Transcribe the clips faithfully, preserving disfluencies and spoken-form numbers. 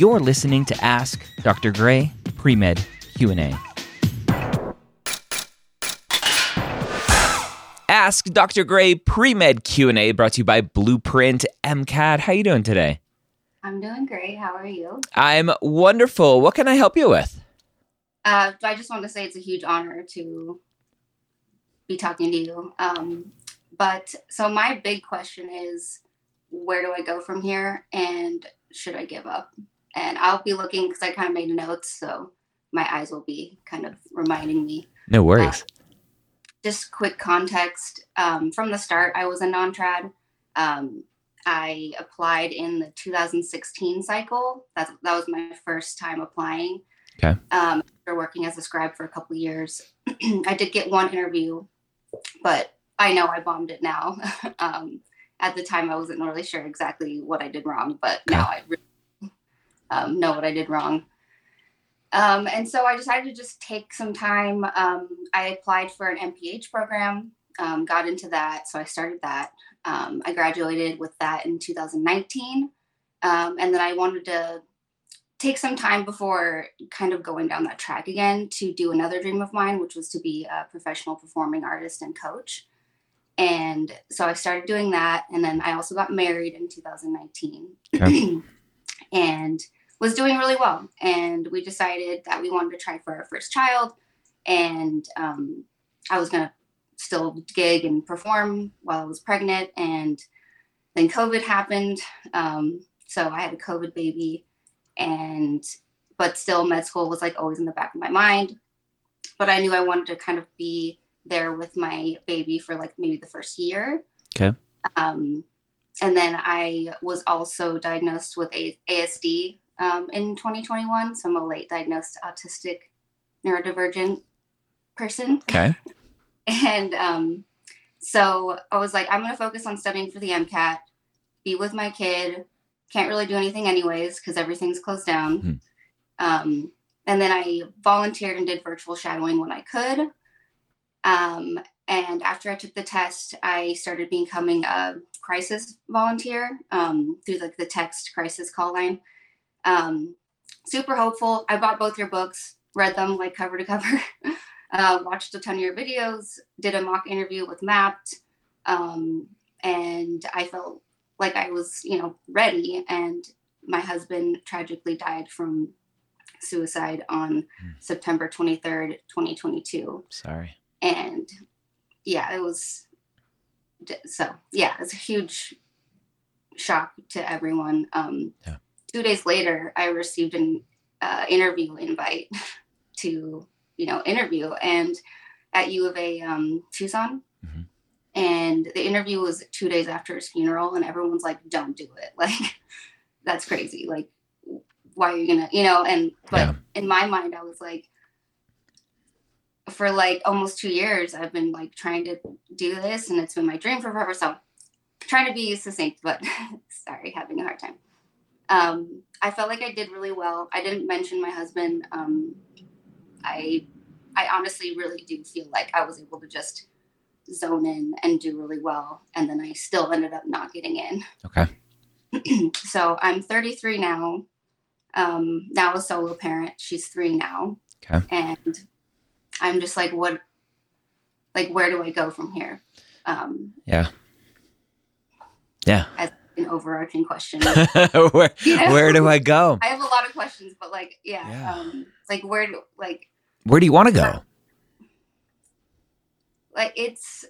You're listening to Ask Doctor Gray Pre-Med Q and A. Ask Doctor Gray Pre-Med Q and A brought to you by Blueprint M CAT. How you doing today? I'm doing great. How are you? I'm wonderful. What can I help you with? Uh, I just want to say it's a huge honor to be talking to you. Um, but so my big question is, where do I go from here? And should I give up? And I'll be looking because I kind of made notes. So my eyes will be kind of reminding me. No worries. Uh, just quick context. Um, from the start, I was a non-trad. Um, I applied in the two thousand sixteen cycle. That, that was my first time applying. Okay. Um, after working as a scribe for a couple of years, I did get one interview, but I know I bombed it now. um, at the time, I wasn't really sure exactly what I did wrong, but okay. Now I really um, know what I did wrong. Um, and so I decided to just take some time. Um, I applied for an M P H program, um, got into that. So I started that. Um, I graduated with that in two thousand nineteen. Um, and then I wanted to take some time before kind of going down that track again to do another dream of mine, which was to be a professional performing artist and coach. And so I started doing that. And then I also got married in two thousand nineteen. Okay. And was doing really well. And we decided that we wanted to try for our first child. And um, I was going to still gig and perform while I was pregnant. And then COVID happened. Um, so I had a COVID baby. And but still med school was like always in the back of my mind. But I knew I wanted to kind of be there with my baby for like maybe the first year. Okay. Um, and then I was also diagnosed with a- ASD um, in twenty twenty-one. So I'm a late diagnosed autistic neurodivergent person. Okay. And um, so I was like, I'm going to focus on studying for the MCAT, be with my kid. Can't really do anything anyways because everything's closed down. Hmm. Um, and then I volunteered and did virtual shadowing when I could. Um, and after I took the test, I started becoming a crisis volunteer um, through like the text crisis call line. Um, super hopeful. I bought both your books, read them like cover to cover, uh, watched a ton of your videos, did a mock interview with Mappd, um, and I felt like I was, you know, ready. And my husband tragically died from suicide on mm. September twenty-third, twenty twenty-two. Sorry. And yeah, it was, so yeah, it's a huge shock to everyone. Um, yeah. Two days later, I received an uh, interview invite to, you know, interview and at U of A um, Tucson. Mm-hmm. And the interview was two days after his funeral and everyone's like, don't do it. Like, that's crazy. Like, why are you going to, you know, and, but yeah. In my mind, I was like, for like almost two years, I've been like trying to do this and it's been my dream for forever. So trying to be succinct, but sorry, having a hard time. Um, I felt like I did really well. I didn't mention my husband. Um, I, I honestly really do feel like I was able to just zone in and do really well. And then I still ended up not getting in. Okay. So I'm thirty-three now. Um, now a solo parent. She's three now. Okay. And I'm just like, what, like, where do I go from here? Um, yeah. Yeah. As an overarching question. where, yeah. where do I go? I have a lot of questions, but like, yeah. yeah. Um, like where, do, like, where do you want to go? Uh, Like it's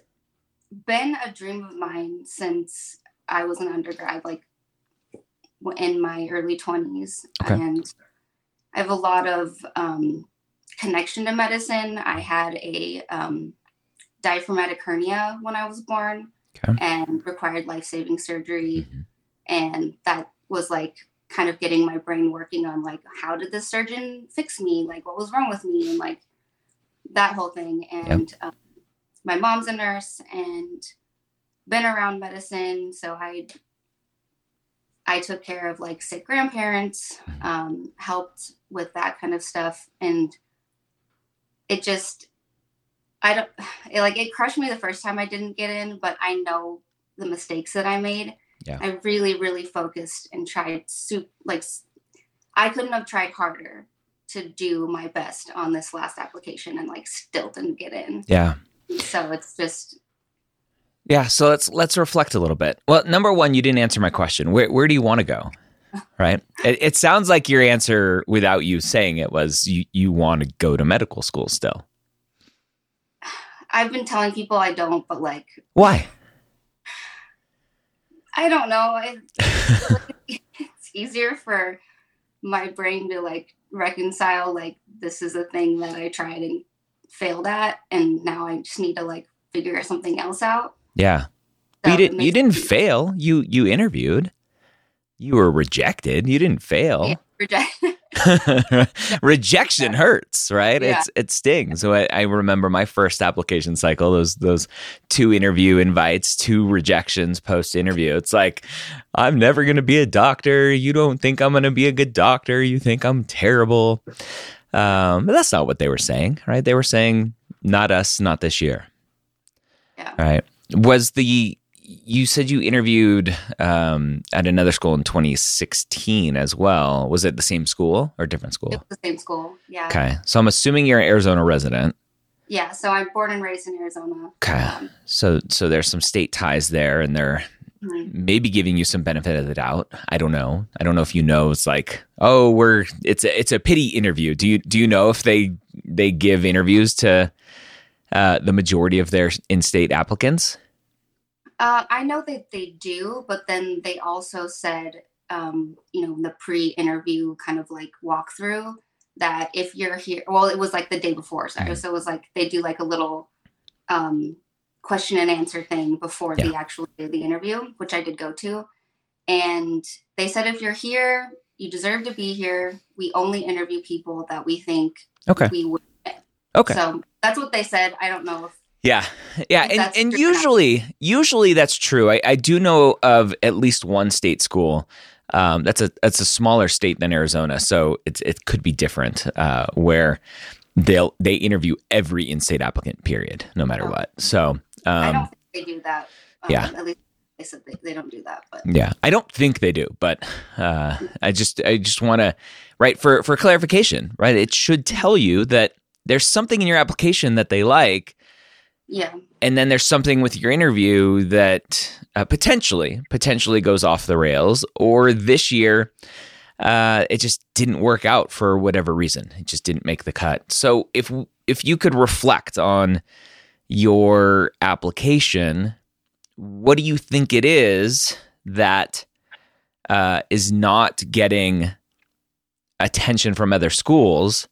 been a dream of mine since I was an undergrad, like in my early twenties. Okay. And I have a lot of um, connection to medicine. I had a um, diaphragmatic hernia when I was born. Okay. And required life-saving surgery. Mm-hmm. And that was like kind of getting my brain working on like, how did this surgeon fix me? Like what was wrong with me? And like that whole thing. And, yep. um, my mom's a nurse and been around medicine. So I, I took care of like sick grandparents, um, helped with that kind of stuff. And it just, I don't it, like, it crushed me the first time I didn't get in, but I know the mistakes that I made. Yeah. I really, really focused and tried soup. Like I couldn't have tried harder to do my best on this last application and like still didn't get in. Yeah. So it's just. Yeah. So let's, let's reflect a little bit. Well, number one, you didn't answer my question. Where, where do you want to go? Right. It, it sounds like your answer without you saying it was you, you want to go to medical school still. I've been telling people I don't, but like. Why? I don't know. It's, it's easier for my brain to like reconcile, like, this is a thing that I tried and failed at, and now I just need to like figure something else out. Yeah. So you didn't, you didn't fail. You, you interviewed. You were rejected. You didn't fail. Yeah, rejected. Rejection hurts, right? Yeah. It's it stings. So I, I remember my first application cycle, those those two interview invites, two rejections post interview. It's like, I'm never going to be a doctor. You don't think I'm going to be a good doctor. You think I'm terrible. Um, but that's not what they were saying, right? They were saying, not us, not this year. Yeah. Right? Was the You said you interviewed um, at another school in twenty sixteen as well. Was it the same school or different school? It was the same school, yeah. Okay. So I'm assuming you're an Arizona resident. Yeah. So I'm born and raised in Arizona. Okay. Um, so so there's some state ties there, and they're mm-hmm. maybe giving you some benefit of the doubt. I don't know. I don't know if you know. It's like, oh, we're it's a, it's a pity interview. Do you do you know if they they give interviews to uh, the majority of their in-state applicants? Uh, I know that they do, but then they also said, um, you know, the pre-interview kind of like walkthrough, that if you're here, well, it was like the day before. So, right. so it was like, they do like a little um, question and answer thing before yeah. the actual day of the interview, which I did go to. And they said, if you're here, you deserve to be here. We only interview people that we think okay. we would. Okay. So that's what they said. I don't know if. Yeah. Yeah. And, and usually, usually that's true. I, I do know of at least one state school. Um, that's a, that's a smaller state than Arizona. So it's, it could be different, uh, where they'll, they interview every in-state applicant, period, no matter oh. what. So, um, I don't think they do that. Um, yeah. At least they said they, they don't do that, but yeah, I don't think they do, but, uh, I just, I just want to, right. For, for clarification, right. It should tell you that there's something in your application that they like. Yeah. And then there's something with your interview that uh, potentially, potentially goes off the rails, or this year, uh, it just didn't work out for whatever reason. It just didn't make the cut. So if, if you could reflect on your application, what do you think it is that uh, is not getting attention from other schools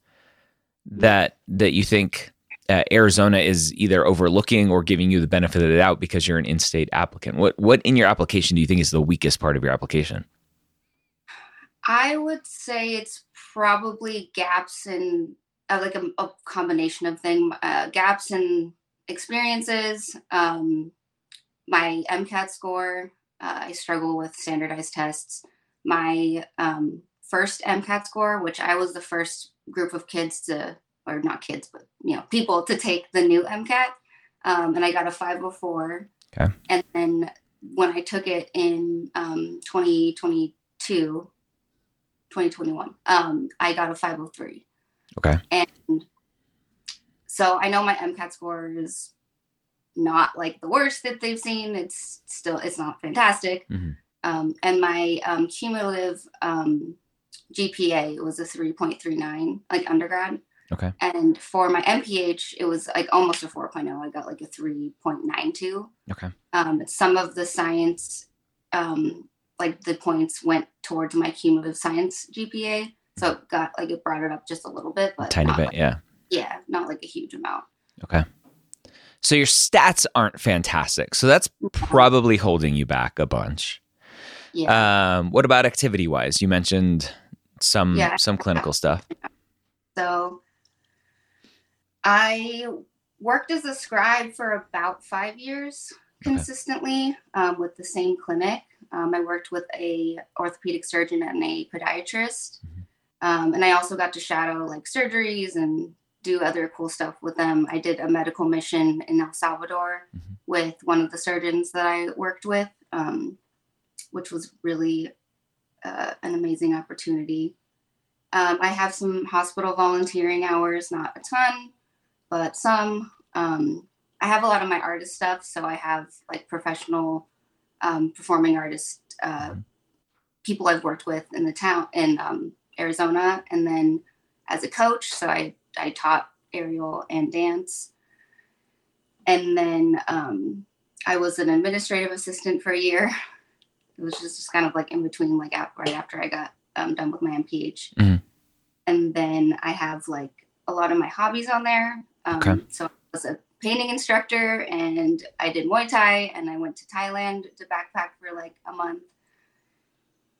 that, that you think Uh, Arizona is either overlooking or giving you the benefit of the doubt because you're an in-state applicant? What what in your application do you think is the weakest part of your application? I would say it's probably gaps in uh, like a, a combination of things, uh, gaps in experiences, um, my MCAT score. Uh, I struggle with standardized tests. My um, first MCAT score, which I was the first group of kids to or not kids, but, you know, people to take the new MCAT. Um, and I got a five oh four. Okay. And then when I took it in um, twenty twenty-two, twenty twenty-one, um, I got a five oh three. Okay. And so I know my MCAT score is not like the worst that they've seen. It's still, it's not fantastic. Mm-hmm. Um, and my um, cumulative um, G P A was a three point three nine, like undergrad. Okay. And for my M P H, it was like almost a four point oh. I got like a three point nine two. Okay. Um, some of the science, um, like the points went towards my cumulative science G P A. So it got like, it brought it up just a little bit, but tiny bit. Like, yeah. Yeah. Not like a huge amount. Okay. So your stats aren't fantastic. So that's probably holding you back a bunch. Yeah. Um, what about activity wise? You mentioned some, yeah, some clinical yeah. stuff. So I worked as a scribe for about five years consistently, okay. um, with the same clinic. Um, I worked with a orthopedic surgeon and a podiatrist. Mm-hmm. Um, and I also got to shadow like surgeries and do other cool stuff with them. I did a medical mission in El Salvador mm-hmm. with one of the surgeons that I worked with, um, which was really uh, an amazing opportunity. Um, I have some hospital volunteering hours, not a ton, but some. Um, I have a lot of my artist stuff, so I have like professional um, performing artist uh, people I've worked with in the town in um, Arizona, and then as a coach, so I I taught aerial and dance, and then um, I was an administrative assistant for a year. It was just, just kind of like in between, like out, right after I got um, done with my M P H, mm-hmm. and then I have like a lot of my hobbies on there. Um, okay. So I was a painting instructor, and I did Muay Thai, and I went to Thailand to backpack for like a month,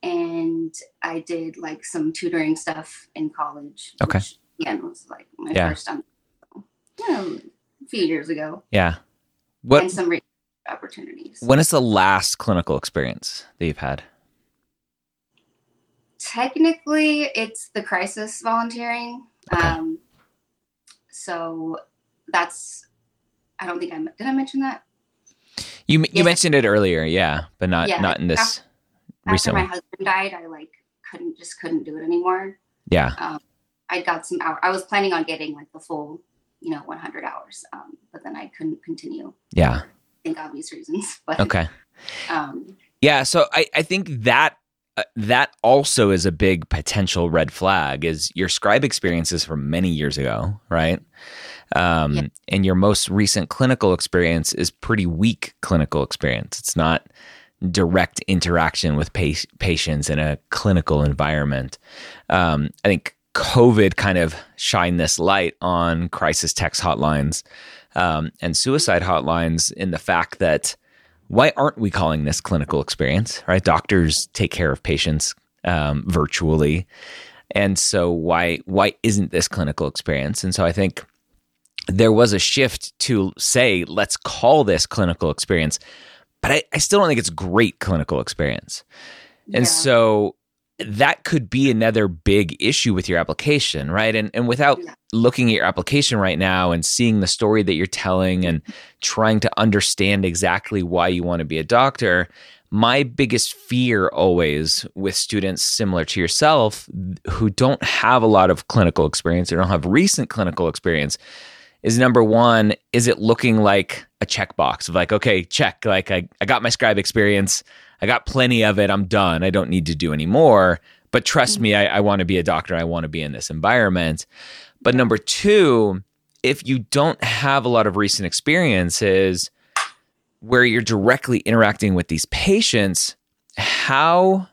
and I did like some tutoring stuff in college. Okay. Which, again, was like my yeah. first time, you know, a few years ago. Yeah. What? And some re- opportunities. When is the last clinical experience that you've had? Technically, it's the crisis volunteering. Okay. Um, so that's, I don't think I, did I mention that? You you yeah. mentioned it earlier, yeah, but not, yeah, not in this after, recently. After my husband died, I like couldn't, just couldn't do it anymore. Yeah. Um, I got some hours. I was planning on getting like the full, you know, one hundred hours, um, but then I couldn't continue. Yeah. I think obvious reasons, but okay. Um, yeah. So I, I think that, uh, that also is a big potential red flag is your scribe experiences from many years ago. Right. Um, yeah. And your most recent clinical experience is pretty weak clinical experience. It's not direct interaction with pa- patients in a clinical environment. Um, I think COVID kind of shined this light on crisis text hotlines Um, and suicide hotlines in the fact that why aren't we calling this clinical experience, right? Doctors take care of patients um, virtually. And so why why isn't this clinical experience? And so I think there was a shift to say, let's call this clinical experience, but I, I still don't think it's great clinical experience. And yeah. so that could be another big issue with your application, right? And and without looking at your application right now and seeing the story that you're telling and trying to understand exactly why you want to be a doctor, my biggest fear always with students similar to yourself who don't have a lot of clinical experience or don't have recent clinical experience is number one, is it looking like a checkbox of like, okay, check, like I, I got my scribe experience. I got plenty of it. I'm done. I don't need to do any more. But trust mm-hmm. me, I, I want to be a doctor. I want to be in this environment. But number two, if you don't have a lot of recent experiences where you're directly interacting with these patients, how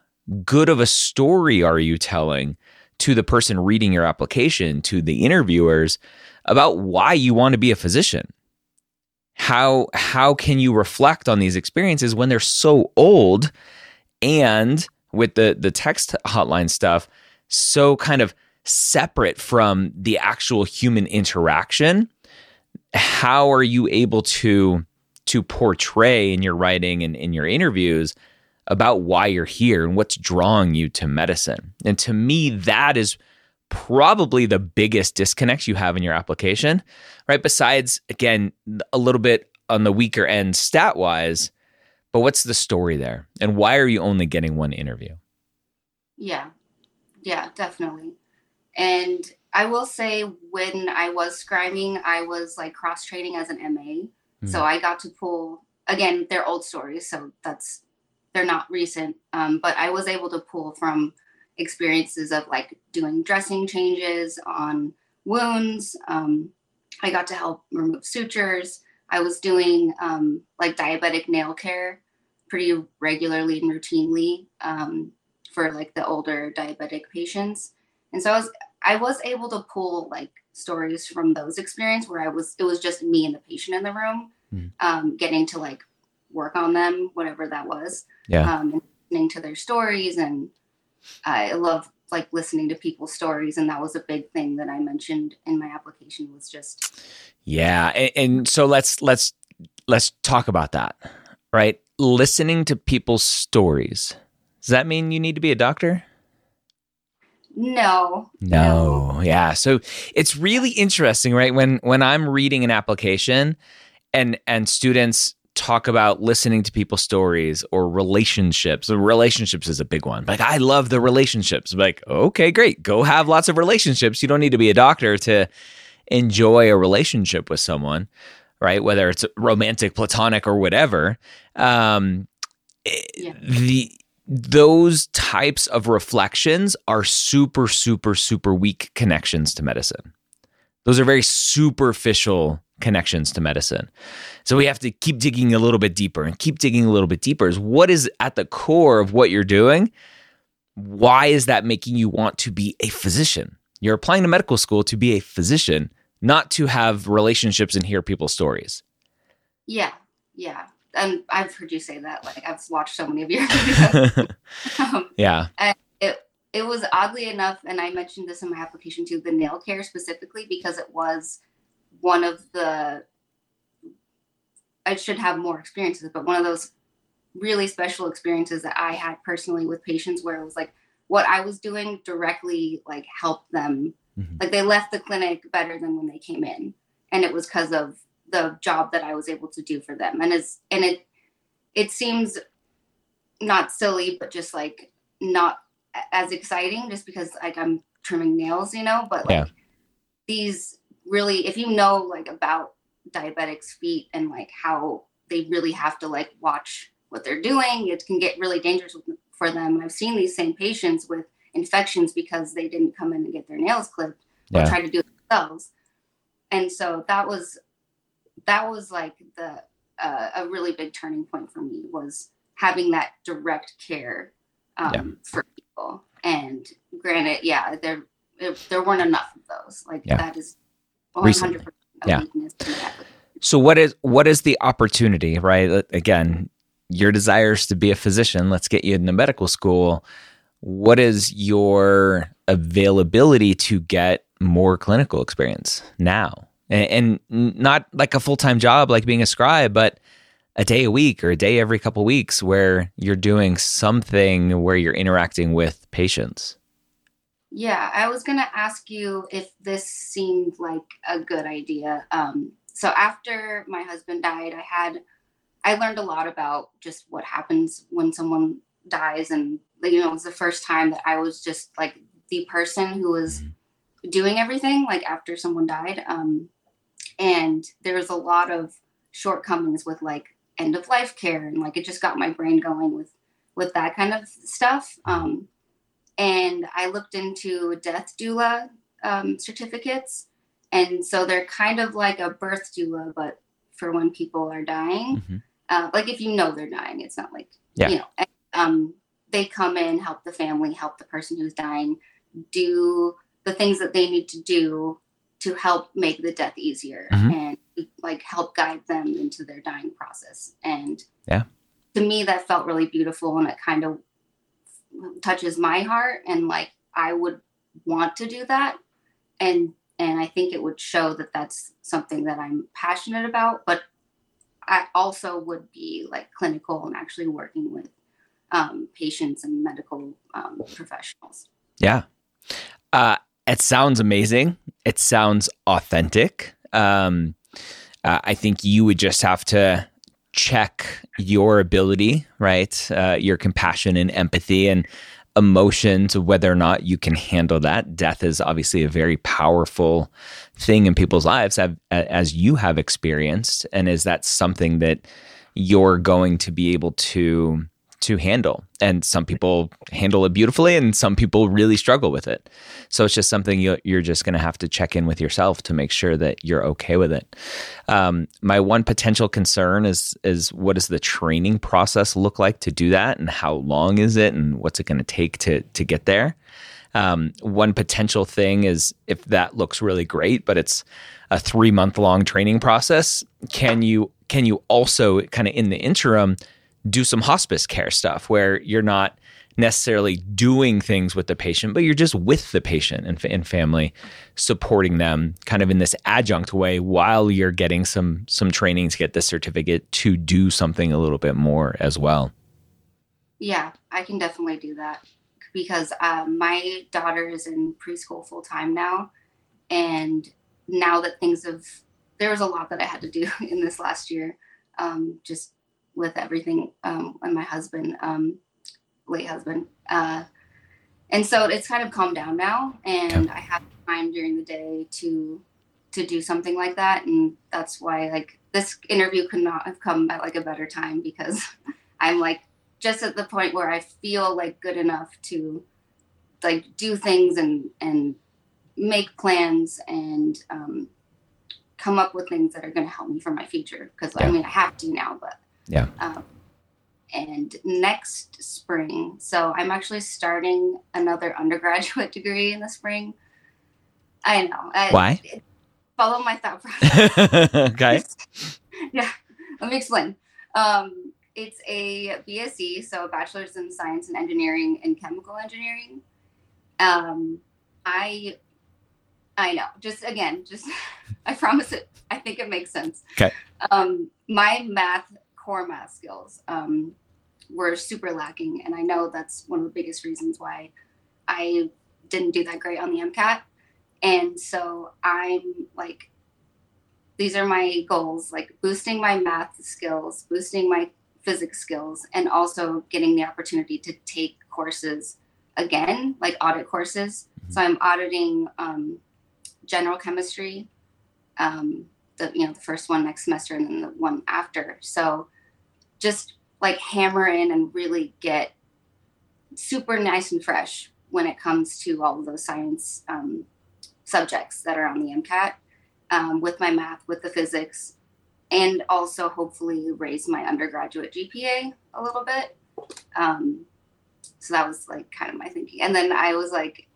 good of a story are you telling to the person reading your application, to the interviewers about why you want to be a physician? How how can you reflect on these experiences when they're so old and with the, the text hotline stuff, so kind of separate from the actual human interaction? How are you able to, to portray in your writing and in your interviews about why you're here and what's drawing you to medicine? And to me, that is probably the biggest disconnect you have in your application, right? Besides, again, a little bit on the weaker end stat wise, but what's the story there? And why are you only getting one interview? Yeah, yeah, definitely. And I will say when I was scribing, I was like cross-training as an M A. Mm-hmm. So I got to pull, again, they're old stories, so that's, they're not recent, um, but I was able to pull from experiences of like doing dressing changes on wounds. Um, I got to help remove sutures. I was doing um, like diabetic nail care pretty regularly and routinely um, for like the older diabetic patients. And so I was, I was able to pull like stories from those experiences where I was, it was just me and the patient in the room, mm. um, getting to like work on them, whatever that was, yeah. um, and listening to their stories. And I love like listening to people's stories. And that was a big thing that I mentioned in my application was just. Yeah. And, and so let's, let's, let's talk about that, right? Listening to people's stories. Does that mean you need to be a doctor? No, no. No. Yeah. So it's really interesting, right? When, when I'm reading an application and, and students talk about listening to people's stories or relationships. Relationships is a big one. Like, I love the relationships. Like, okay, great. Go have lots of relationships. You don't need to be a doctor to enjoy a relationship with someone, right? Whether it's romantic, platonic, or whatever. Um, yeah. The those types of reflections are super, super, super weak connections to medicine. Those are very superficial connections to medicine. So we have to keep digging a little bit deeper and keep digging a little bit deeper. Is what is at the core of what you're doing? Why is that making you want to be a physician? You're applying to medical school to be a physician, not to have relationships and hear people's stories. Yeah, yeah. And I've heard you say that. Like, I've watched so many of your videos. um, yeah. And it it was oddly enough, and I mentioned this in my application too, the nail care specifically, because it was one of the, I should have more experiences, but one of those really special experiences that I had personally with patients where it was like, what I was doing directly, like, helped them. Mm-hmm. Like, they left the clinic better than when they came in. And it was because of the job that I was able to do for them. And it's, and it, it seems not silly, but just like not as exciting just because, like, I'm trimming nails, you know, but like yeah. these really, if you know, like, about diabetics' feet and like how they really have to like watch what they're doing, it can get really dangerous for them. I've seen these same patients with infections because they didn't come in and get their nails clipped yeah. or try to do it themselves. And so that was, that was like the, uh, a really big turning point for me, was having that direct care um, yeah. for people. And granted, yeah, there, there weren't enough of those. Like yeah. that is one hundred percent of yeah. weakness in the application. So what is, what is the opportunity, right? Again, your desires to be a physician, let's get you into medical school. What is your availability to get more clinical experience now? And, and not like a full-time job, like being a scribe, but a day a week or a day every couple of weeks where you're doing something where you're interacting with patients. Yeah, I was going to ask you if this seemed like a good idea. Um, so after my husband died, I had... I learned a lot about just what happens when someone dies. And, you know, it was the first time that I was just like the person who was doing everything, like, after someone died. Um, and there was a lot of shortcomings with like end of life care. And like, it just got my brain going with, with that kind of stuff. Um, and I looked into death doula um, certificates. And so they're kind of like a birth doula, but for when people are dying. Mm-hmm. Uh, like, if you know they're dying, it's not like, yeah. you know, and, um, they come in, help the family, help the person who's dying, do the things that they need to do to help make the death easier mm-hmm. and like help guide them into their dying process. And yeah, to me, that felt really beautiful, and it kind of touches my heart. And like, I would want to do that. And, and I think it would show that that's something that I'm passionate about, but I also would be like clinical and actually working with um, patients and medical um, professionals. Yeah. Uh, it sounds amazing. It sounds authentic. Um, uh, I think you would just have to check your ability, right? Uh, your compassion and empathy and emotion to whether or not you can handle that. Death is obviously a very powerful thing in people's lives, as you have experienced. And is that something that you're going to be able to to handle? And some people handle it beautifully, and some people really struggle with it. So it's just something you're just going to have to check in with yourself to make sure that you're okay with it. Um, my one potential concern is is what does the training process look like to do that, and how long is it, and what's it going to take to to get there? Um, one potential thing is, if that looks really great, but it's a three month long training process, can you can you also kind of in the interim do some hospice care stuff where you're not necessarily doing things with the patient, but you're just with the patient and, and family, supporting them kind of in this adjunct way while you're getting some some training to get this certificate to do something a little bit more as well. Yeah, I can definitely do that, because uh, my daughter is in preschool full time now. And now that things have, there was a lot that I had to do in this last year, um, just with everything, um, and my husband, um, late husband. Uh, and so it's kind of calmed down now, and I have time during the day to, to do something like that. And that's why, like, this interview could not have come at like a better time, because I'm like just at the point where I feel like good enough to like do things and, and make plans and um, come up with things that are going to help me for my future. Because yeah. I mean, I have to now, but yeah. Um, and next spring, so I'm actually starting another undergraduate degree in the spring. I know. I, Why? It, follow my thought process. Okay. Yeah. Let me explain. Um, it's a B S c, so a bachelor's in science and engineering and chemical engineering. Um, I, I know, just again, just, I promise it. I think it makes sense. Okay. Um, my math, core math skills, um, were super lacking. And I know that's one of the biggest reasons why I didn't do that great on the MCAT. And so I'm like, these are my goals, like boosting my math skills, boosting my physics skills, and also getting the opportunity to take courses again, like audit courses. So I'm auditing um, general chemistry, um, the, you know, the first one next semester and then the one after. So just like hammer in and really get super nice and fresh when it comes to all of those science um subjects that are on the MCAT, um, with my math, with the physics, and also hopefully raise my undergraduate G P A a little bit. Um, so that was like kind of my thinking. And then I was like,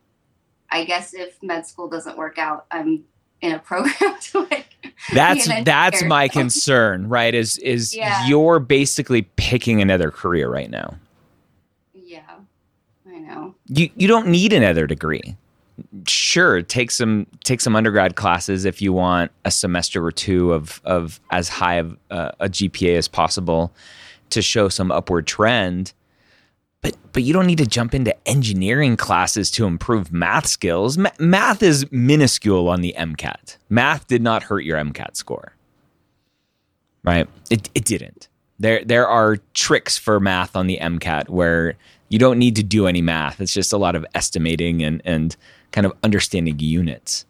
I guess if med school doesn't work out, I'm in a program to like. That's that's my concern, right? Is is yeah. You're basically picking another career right now. Yeah, I know. You you don't need another degree. Sure, take some take some undergrad classes if you want a semester or two of of as high of uh, a G P A as possible to show some upward trend. But but you don't need to jump into engineering classes to improve math skills. Ma- math is minuscule on the MCAT. Math did not hurt your MCAT score, right? It it didn't. There there are tricks for math on the MCAT where you don't need to do any math. It's just a lot of estimating and and kind of understanding units.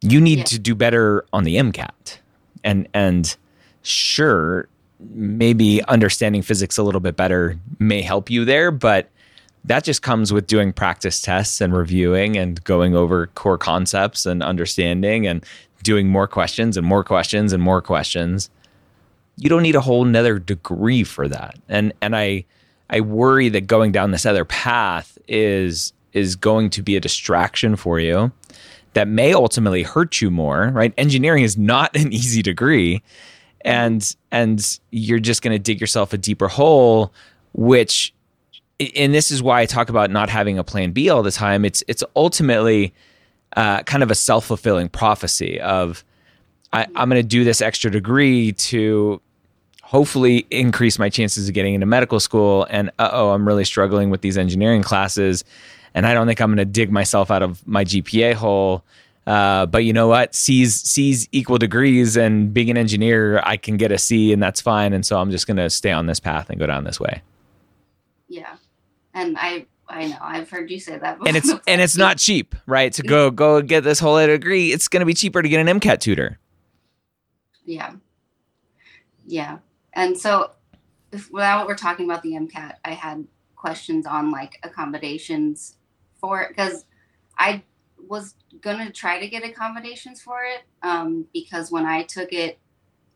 You need yeah. to do better on the MCAT. And and sure, maybe understanding physics a little bit better may help you there, but that just comes with doing practice tests and reviewing and going over core concepts and understanding and doing more questions and more questions and more questions. You don't need a whole nother degree for that. And and I I worry that going down this other path is is going to be a distraction for you that may ultimately hurt you more, right? Engineering is not an easy degree, and and you're just going to dig yourself a deeper hole, which, and this is why I talk about not having a plan B all the time. It's it's ultimately uh, kind of a self-fulfilling prophecy of, I, I'm going to do this extra degree to hopefully increase my chances of getting into medical school, and uh-oh, I'm really struggling with these engineering classes, and I don't think I'm going to dig myself out of my G P A hole. Uh, but you know what? C's, C's equal degrees, and being an engineer, I can get a C and that's fine. And so I'm just going to stay on this path and go down this way. Yeah. And I, I know I've heard you say that before. And it's, and it's not cheap, right? To go, go get this whole other degree. It's going to be cheaper to get an MCAT tutor. Yeah. Yeah. And so if, now we're talking about the MCAT, I had questions on like accommodations for it, because I was gonna try to get accommodations for it, um because when I took it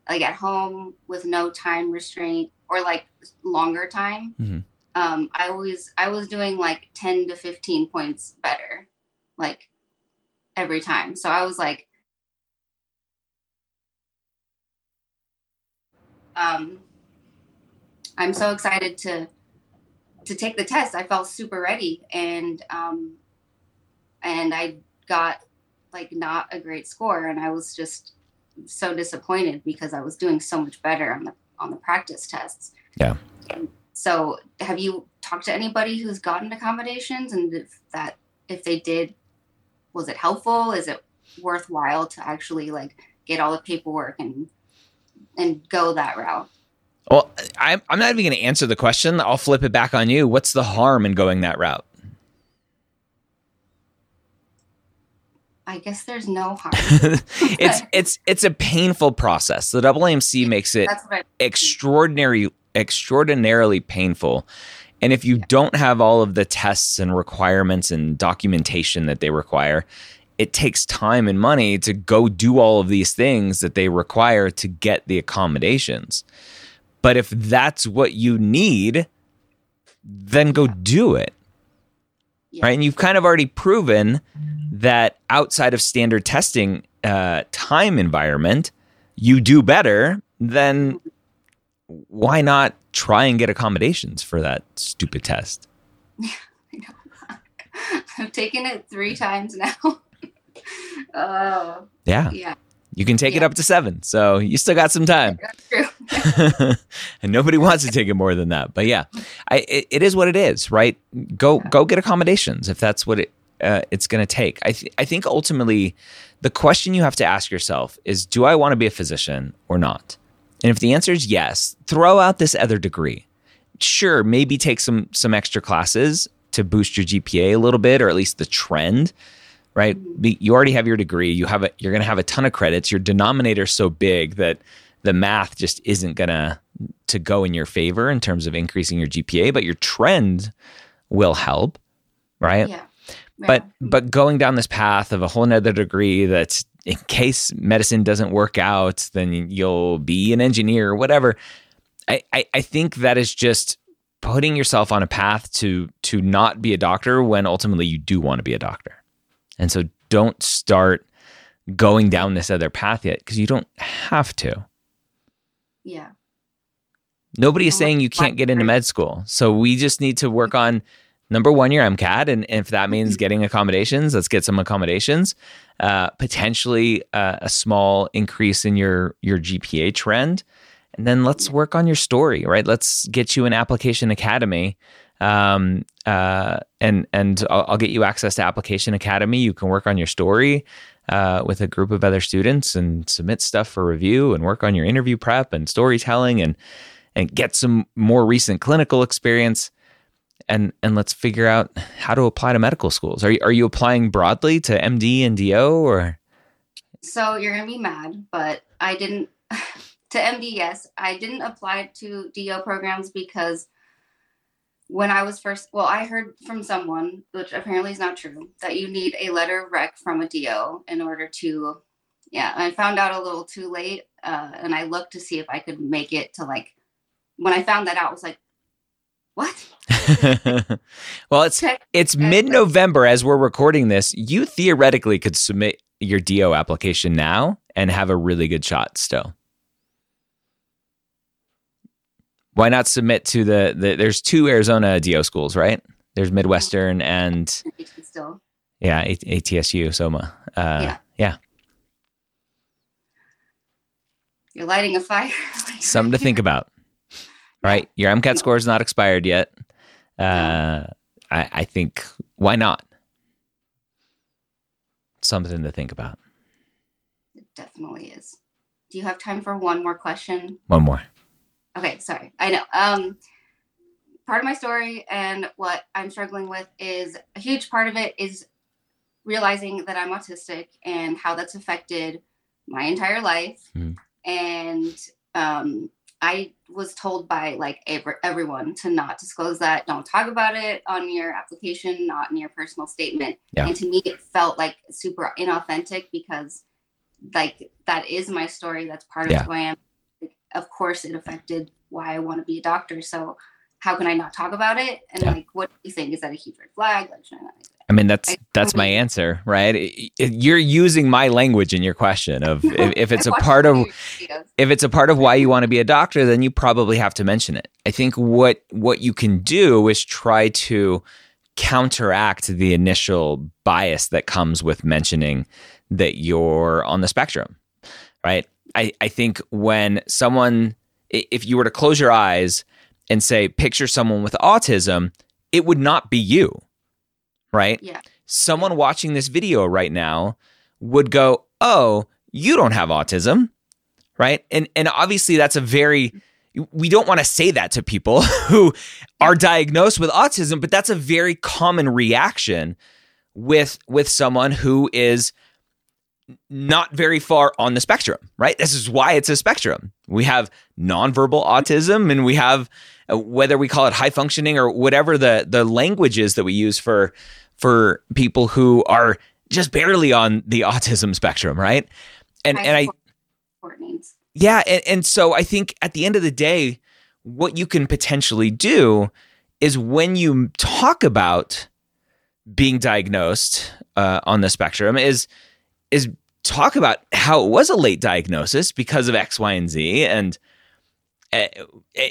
like at home with no time restraint or like longer time, mm-hmm. um I always I was doing like ten to fifteen points better like every time. So I was like um I'm so excited to to take the test. I felt super ready, and um, and I got like not a great score, and I was just so disappointed because I was doing so much better on the on the practice tests. Yeah. And so, have you talked to anybody who's gotten accommodations, and if that if they did, was it helpful? Is it worthwhile to actually like get all the paperwork and and go that route? Well, I'm I'm not even going to answer the question. I'll flip it back on you. What's the harm in going that route? I guess there's no harm. it's it's it's a painful process. The double A M C makes it extraordinary, extraordinarily painful. And if you don't have all of the tests and requirements and documentation that they require, it takes time and money to go do all of these things that they require to get the accommodations. But if that's what you need, then go do it. Yeah. Right? And you've kind of already proven that outside of standard testing uh, time environment, you do better, then why not try and get accommodations for that stupid test? Yeah, I know. I've taken it three times now. uh, yeah. Yeah. You can take yeah. it up to seven, so you still got some time. That's true. And nobody wants to take it more than that. But yeah, I, it, it is what it is, right? Go yeah. go get accommodations if that's what it uh, it's going to take. I th- I think ultimately the question you have to ask yourself is, do I want to be a physician or not? And if the answer is yes, throw out this other degree. Sure, maybe take some some extra classes to boost your G P A a little bit, or at least the trend. Right, you already have your degree. You have a, you're going to have a ton of credits. Your denominator is so big that the math just isn't going to to go in your favor in terms of increasing your G P A. But your trend will help, right? Yeah. Yeah. But but going down this path of a whole nother degree that's in case medicine doesn't work out, then you'll be an engineer or whatever. I I, I think that is just putting yourself on a path to to not be a doctor when ultimately you do want to be a doctor. And so don't start going down this other path yet, because you don't have to. Yeah. Nobody is saying you can't get into med school. So we just need to work on, number one, your MCAT. And if that means getting accommodations, let's get some accommodations. Uh, potentially uh, a small increase in your, your G P A trend. And then let's work on your story, right? Let's get you an Application Academy. Um, uh, and, and I'll, I'll get you access to Application Academy. You can work on your story, uh, with a group of other students and submit stuff for review and work on your interview prep and storytelling and, and get some more recent clinical experience. And, and let's figure out how to apply to medical schools. Are you, are you applying broadly to M D and D O or? So you're going to be mad, but I didn't to M D. Yes. I didn't apply to D O programs because when I was first, well, I heard from someone, which apparently is not true, that you need a letter of rec from a D O in order to, yeah, I found out a little too late. Uh, and I looked to see if I could make it to like, when I found that out, I was like, what? Well, it's, it's mid-November as we're recording this. You theoretically could submit your D O application now and have a really good shot still. Why not submit to the, the, there's two Arizona D O schools, right? There's Midwestern and, yeah, A- ATSU, SOMA. Uh, yeah. yeah. You're lighting a fire. Something to think about, right? Your MCAT score is not expired yet. Uh, I, I think, why not? Something to think about. It definitely is. Do you have time for one more question? One more. Okay, sorry. I know. Um, part of my story and what I'm struggling with is a huge part of it is realizing that I'm autistic and how that's affected my entire life. Mm. And um, I was told by like every, everyone to not disclose that, don't talk about it on your application, not in your personal statement. Yeah. And to me, it felt like super inauthentic because like that is my story. That's part yeah. of who I am. Of course it affected why I want to be a doctor. So how can I not talk about it? And yeah. like, what do you think? Is that a huge red flag? Like, should I, not I mean, that's, I, that's I mean, my answer, right? It, it, you're using my language in your question of if, if it's a part of, if it's a part of why you want to be a doctor, then you probably have to mention it. I think what, what you can do is try to counteract the initial bias that comes with mentioning that you're on the spectrum, right? I, I think when someone, if you were to close your eyes and say, picture someone with autism, it would not be you, right? Yeah. Someone watching this video right now would go, oh, you don't have autism, right? And and obviously that's a very, we don't want to say that to people who are diagnosed with autism, but that's a very common reaction with with someone who is not very far on the spectrum, right? This is why it's a spectrum. We have nonverbal autism, and we have, whether we call it high functioning or whatever the the language is that we use for for people who are just barely on the autism spectrum, right? And I and I yeah, and, and so I think at the end of the day, what you can potentially do is when you talk about being diagnosed uh, on the spectrum is is talk about how it was a late diagnosis because of X, Y, and Z. And uh,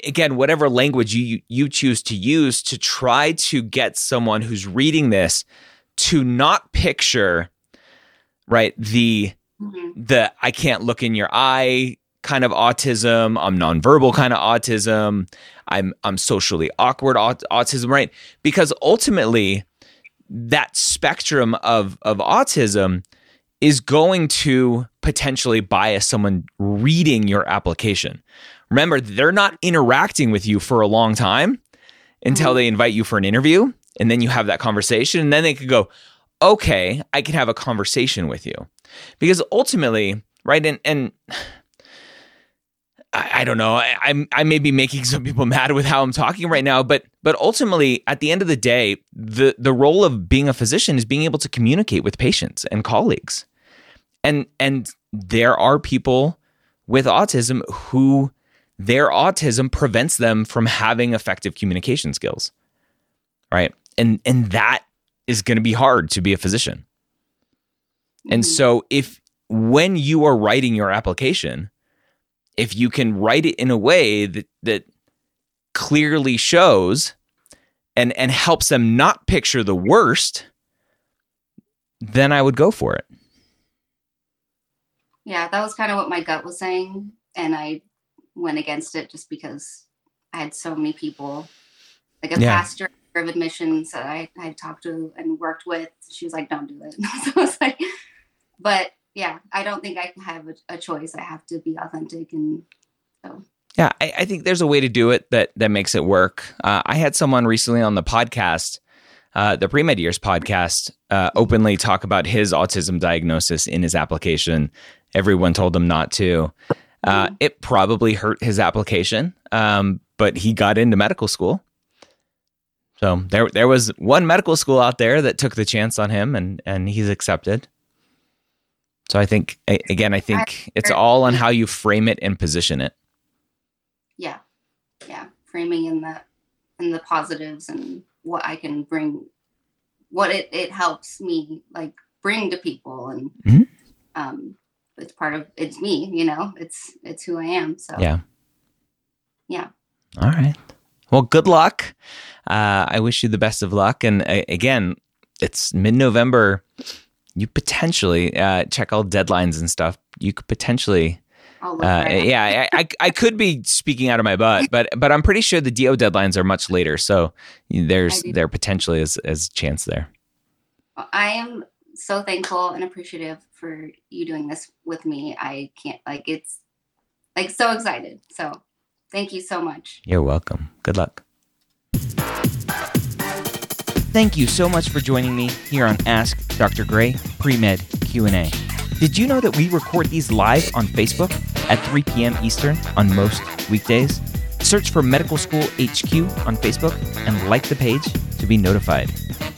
again, whatever language you you choose to use to try to get someone who's reading this to not picture, right, the mm-hmm. the I can't look in your eye kind of autism, I'm nonverbal kind of autism, I'm I'm socially awkward aut- autism, right? Because ultimately that spectrum of of autism is going to potentially bias someone reading your application. Remember, they're not interacting with you for a long time until mm-hmm. they invite you for an interview, and then you have that conversation, and then they could go, okay, I can have a conversation with you. Because ultimately, right, and and I, I don't know, I, I'm, I may be making some people mad with how I'm talking right now, but but ultimately, at the end of the day, the, the role of being a physician is being able to communicate with patients and colleagues. And and there are people with autism who their autism prevents them from having effective communication skills, right? And and that is going to be hard to be a physician. Mm-hmm. And so if when you are writing your application, if you can write it in a way that that clearly shows and and helps them not picture the worst, then I would go for it. Yeah, that was kind of what my gut was saying, and I went against it just because I had so many people, like a yeah. pastor of admissions that I, I talked to and worked with. She was like, don't do it. So I was like, but yeah, I don't think I can have a, a choice. I have to be authentic. And so. Yeah, I, I think there's a way to do it that that makes it work. Uh, I had someone recently on the podcast, uh, the Pre-Med Years podcast, uh, openly talk about his autism diagnosis in his application. Everyone told him not to. Uh, mm-hmm. It probably hurt his application, um, but he got into medical school. So there there was one medical school out there that took the chance on him, and and he's accepted. So I think, again, I think it's all on how you frame it and position it. Yeah. Yeah. Framing in the, in the positives and what I can bring, what it, it helps me like bring to people. And mm-hmm. um, it's part of, it's me, you know, it's, it's who I am. So yeah. Yeah. All right. Well, good luck. Uh, I wish you the best of luck. And uh, again, it's mid-November. You potentially uh, check all deadlines and stuff. You could potentially, uh, right yeah, I, I I could be speaking out of my butt, but but I'm pretty sure the D O deadlines are much later. So there's there potentially is is chance there. I am so thankful and appreciative for you doing this with me. I can't like it's like so excited. So thank you so much. You're welcome. Good luck. Thank you so much for joining me here on Ask Doctor Gray Pre-Med Q and A. Did you know that we record these live on Facebook at three p.m. Eastern on most weekdays? Search for Medical School H Q on Facebook and like the page to be notified.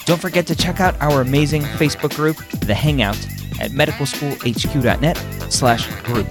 Don't forget to check out our amazing Facebook group, The Hangout, at medical school h q dot net slash group.